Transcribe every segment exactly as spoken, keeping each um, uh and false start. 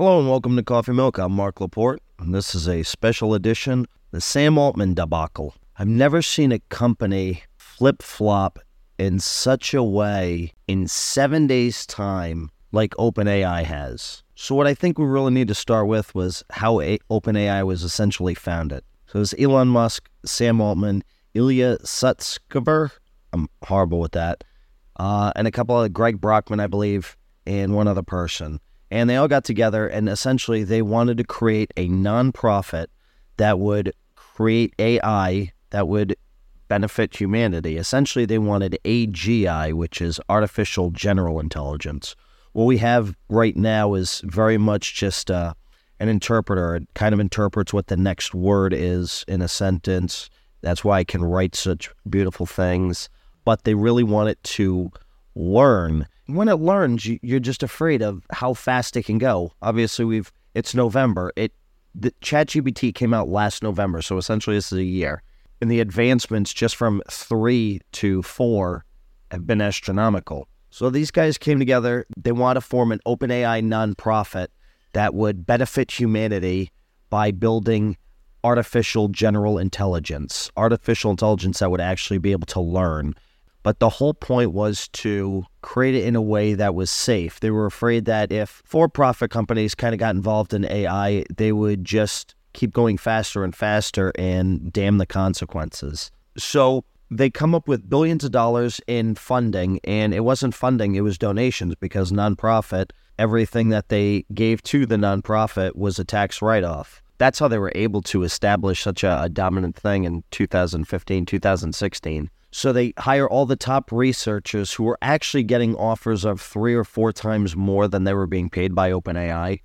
Hello and welcome to Coffee Milk. I'm Mark Laporte, and this is a special edition, the Sam Altman debacle. I've never seen a company flip-flop in such a way in seven days' time like OpenAI has. So what I think we really need to start with was how a- OpenAI was essentially founded. So it was Elon Musk, Sam Altman, Ilya Sutskever, I'm horrible with that, uh, and a couple of Greg Brockman, I believe, and one other person. And they all got together, and essentially they wanted to create a nonprofit that would create A I that would benefit humanity. Essentially, they wanted A G I, which is Artificial General Intelligence. What we have right now is very much just uh, an interpreter. It kind of interprets what the next word is in a sentence. That's why it can write such beautiful things. But they really want it to learn. When it learns, you're just afraid of how fast it can go. Obviously, we've it's November. It the ChatGPT came out last November, so essentially this is a year. And the advancements just from three to four have been astronomical. So these guys came together. They want to form an OpenAI nonprofit that would benefit humanity by building artificial general intelligence, artificial intelligence that would actually be able to learn. But the whole point was to create it in a way that was safe. They were afraid that if for-profit companies kind of got involved in A I, they would just keep going faster and faster and damn the consequences. So they come up with billions of dollars in funding, and it wasn't funding, it was donations, because nonprofit, everything that they gave to the nonprofit was a tax write-off. That's how they were able to establish such a, a dominant thing in two thousand fifteen, two thousand sixteen. So they hire all the top researchers who were actually getting offers of three or four times more than they were being paid by OpenAI.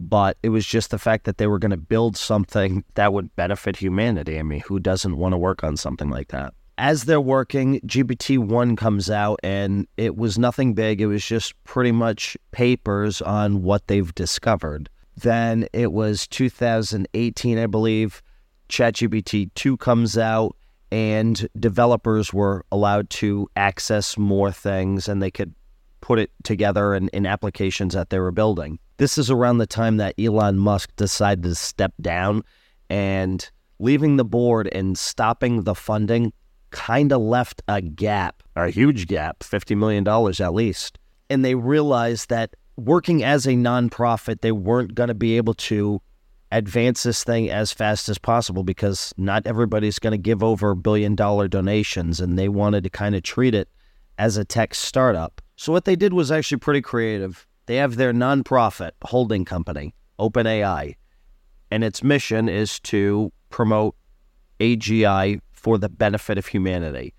But it was just the fact that they were going to build something that would benefit humanity. I mean, who doesn't want to work on something like that? As they're working, G P T one comes out, and it was nothing big. It was just pretty much papers on what they've discovered. Then it was two thousand eighteen, I believe, ChatGPT two comes out. And developers were allowed to access more things, and they could put it together in, in applications that they were building. This is around the time that Elon Musk decided to step down, and leaving the board and stopping the funding kind of left a gap, a huge gap, fifty million dollars at least. And they realized that working as a nonprofit, they weren't going to be able to advance this thing as fast as possible, because not everybody's going to give over billion-dollar donations, and they wanted to kind of treat it as a tech startup. So what they did was actually pretty creative. They have their nonprofit holding company, OpenAI, and its mission is to promote A G I for the benefit of humanity.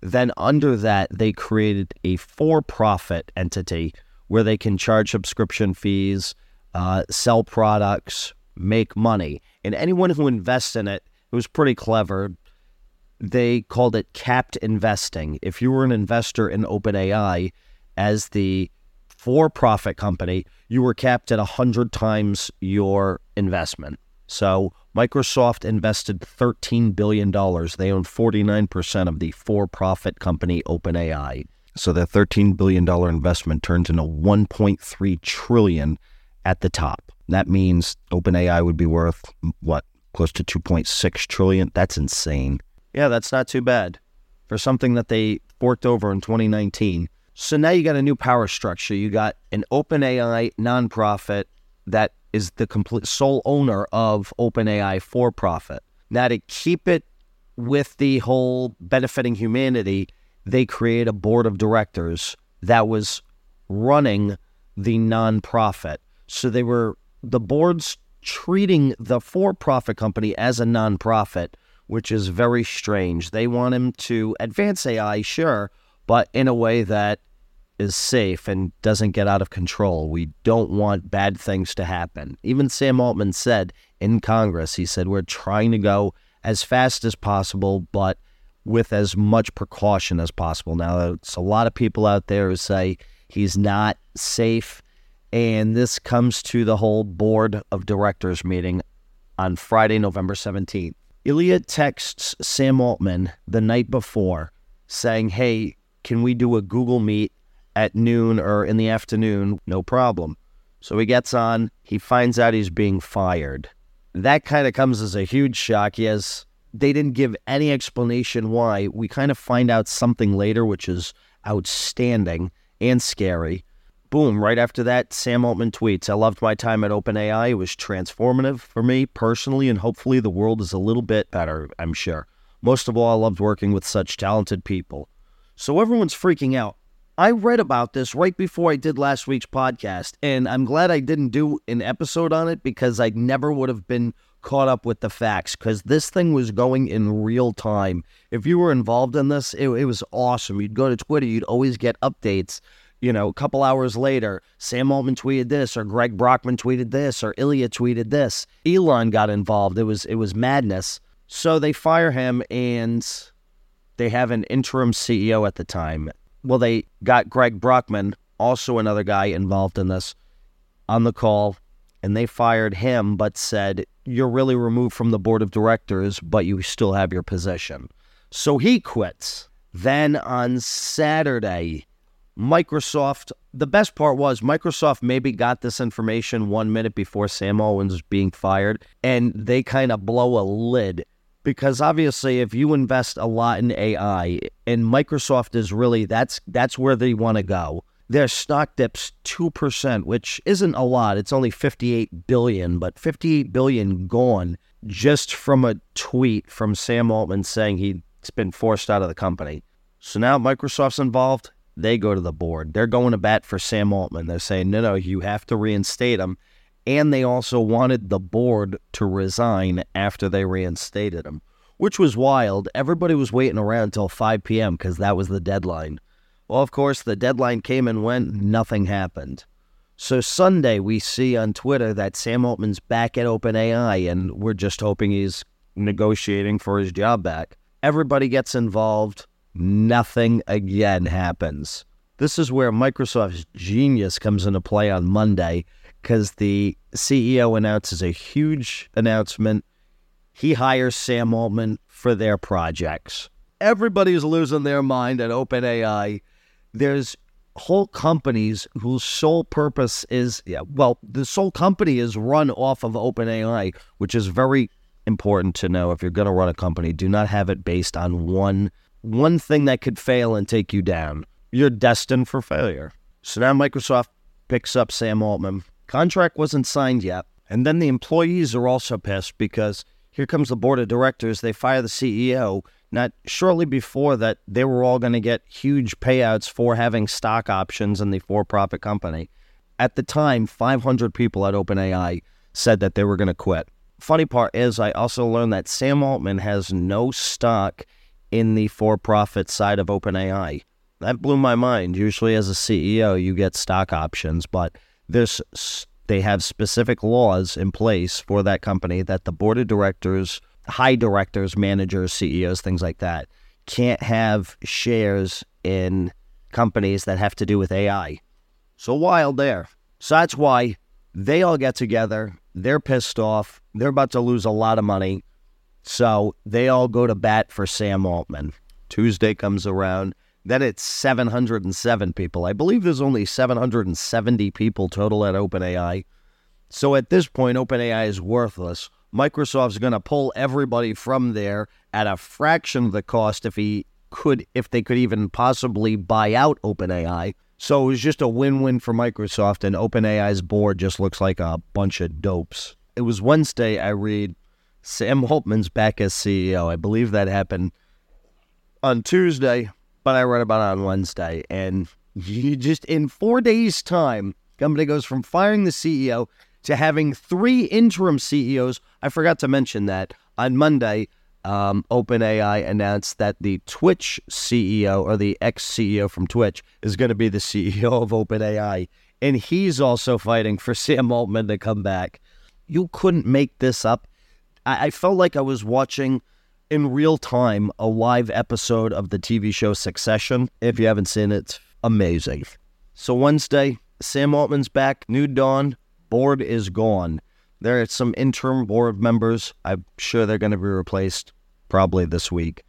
Then under that, they created a for-profit entity where they can charge subscription fees, uh, sell products, make money. And anyone who invests in it, it was pretty clever. They called it capped investing. If you were an investor in OpenAI as the for-profit company, you were capped at one hundred times your investment. So Microsoft invested thirteen billion dollars. They own forty-nine percent of the for-profit company OpenAI. So their thirteen billion dollars investment turns into one point three trillion dollars at the top. That means OpenAI would be worth, what, close to two point six trillion dollars? That's insane. Yeah, that's not too bad for something that they forked over in twenty nineteen. So now you got a new power structure. You got an OpenAI nonprofit that is the complete sole owner of OpenAI for profit. Now, to keep it with the whole benefiting humanity, they create a board of directors that was running the nonprofit. So they were... The board's treating the for-profit company as a nonprofit, which is very strange. They want him to advance A I, sure, but in a way that is safe and doesn't get out of control. We don't want bad things to happen. Even Sam Altman said in Congress, he said, we're trying to go as fast as possible, but with as much precaution as possible. Now, there's a lot of people out there who say he's not safe. And this comes to the whole board of directors meeting on Friday, November seventeenth. Ilya texts Sam Altman the night before saying, hey, can we do a Google Meet at noon or in the afternoon? No problem. So he gets on, he finds out he's being fired. That kind of comes as a huge shock. He has, they didn't give any explanation why. We kind of find out something later, which is outstanding and scary. Boom, right after that, Sam Altman tweets, "I loved my time at OpenAI. It was transformative for me personally, and hopefully the world is a little bit better, I'm sure. Most of all, I loved working with such talented people." So everyone's freaking out. I read about this right before I did last week's podcast, and I'm glad I didn't do an episode on it because I never would have been caught up with the facts because this thing was going in real time. If you were involved in this, it, it was awesome. You'd go to Twitter, you'd always get updates. You know, a couple hours later, Sam Altman tweeted this, or Greg Brockman tweeted this, or Ilya tweeted this. Elon got involved. It was it was madness. So they fire him, and they have an interim C E O at the time. Well, they got Greg Brockman, also another guy involved in this, on the call, and they fired him but said, "You're really removed from the board of directors, but you still have your position." So he quits. Then on Saturday, Microsoft, the best part was Microsoft maybe got this information one minute before Sam Altman was being fired, and they kind of blow a lid. Because obviously, if you invest a lot in A I, and Microsoft is really, that's that's where they want to go. Their stock dips two percent, which isn't a lot. It's only fifty-eight billion dollars, but fifty-eight billion dollars gone just from a tweet from Sam Altman saying he's been forced out of the company. So now Microsoft's involved. They go to the board. They're going to bat for Sam Altman. They're saying, no, no, you have to reinstate him. And they also wanted the board to resign after they reinstated him, which was wild. Everybody was waiting around until five p.m. because that was the deadline. Well, of course, the deadline came and went. Nothing happened. So Sunday, we see on Twitter that Sam Altman's back at OpenAI, and we're just hoping he's negotiating for his job back. Everybody gets involved. Nothing again happens. This is where Microsoft's genius comes into play on Monday, because the C E O announces a huge announcement. He hires Sam Altman for their projects. Everybody's losing their mind at OpenAI. There's whole companies whose sole purpose is, yeah, well, the sole company is run off of OpenAI, which is very important to know if you're going to run a company. Do not have it based on one, one thing that could fail and take you down. You're destined for failure. So now Microsoft picks up Sam Altman. Contract wasn't signed yet. And then the employees are also pissed because here comes the board of directors. They fire the C E O. Not shortly before that, they were all going to get huge payouts for having stock options in the for-profit company. At the time, five hundred people at OpenAI said that they were going to quit. Funny part is I also learned that Sam Altman has no stock in the for-profit side of OpenAI. That blew my mind. Usually as a C E O, you get stock options, but This, they have specific laws in place for that company that the board of directors, high directors, managers, C E Os, things like that, can't have shares in companies that have to do with A I. So wild there. So that's why they all get together. They're pissed off. They're about to lose a lot of money. So they all go to bat for Sam Altman. Tuesday comes around. Then it's seven hundred seven people. I believe there's only seven hundred seventy people total at OpenAI. So at this point, OpenAI is worthless. Microsoft's going to pull everybody from there at a fraction of the cost if he could, if they could even possibly buy out OpenAI. So it was just a win-win for Microsoft, and OpenAI's board just looks like a bunch of dopes. It was Wednesday, I read, Sam Altman's back as C E O. I believe that happened on Tuesday, but I read about it on Wednesday, and you just in four days' time, company goes from firing the C E O to having three interim C E Os. I forgot to mention that on Monday, um, OpenAI announced that the Twitch C E O, or the ex-C E O from Twitch, is going to be the C E O of OpenAI, and he's also fighting for Sam Altman to come back. You couldn't make this up. I, I felt like I was watching in real time a live episode of the T V show Succession. If you haven't seen it, it's amazing. So Wednesday, Sam Altman's back, new dawn, board is gone. There are some interim board members. I'm sure they're going to be replaced probably this week.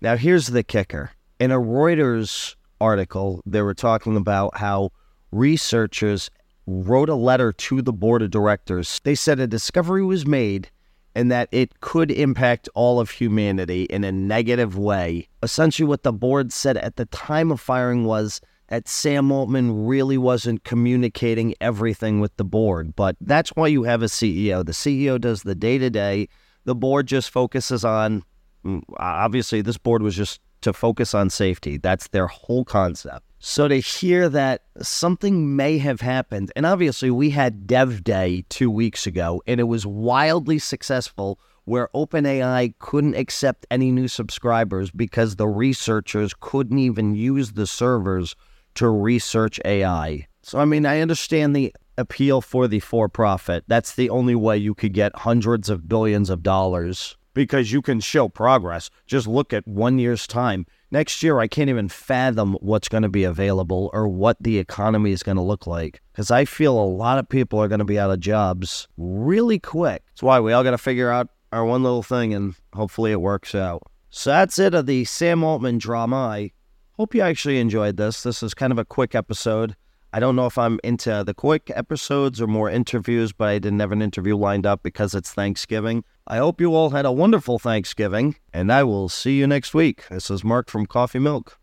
Now here's the kicker. In a Reuters article, they were talking about how researchers wrote a letter to the board of directors. They said a discovery was made and that it could impact all of humanity in a negative way. Essentially what the board said at the time of firing was that Sam Altman really wasn't communicating everything with the board. But that's why you have a C E O. The C E O does the day-to-day. The board just focuses on, obviously this board was just to focus on safety. That's their whole concept. So to hear that something may have happened, and obviously we had Dev Day two weeks ago, and it was wildly successful where OpenAI couldn't accept any new subscribers because the researchers couldn't even use the servers to research A I. So, I mean, I understand the appeal for the for-profit. That's the only way you could get hundreds of billions of dollars because you can show progress. Just look at one year's time. Next year, I can't even fathom what's going to be available or what the economy is going to look like, because I feel a lot of people are going to be out of jobs really quick. That's why we all got to figure out our one little thing, and hopefully it works out. So that's it of the Sam Altman drama. I hope you actually enjoyed this. This is kind of a quick episode. I don't know if I'm into the quick episodes or more interviews, but I didn't have an interview lined up because it's Thanksgiving. I hope you all had a wonderful Thanksgiving, and I will see you next week. This is Mark from Coffee Milk.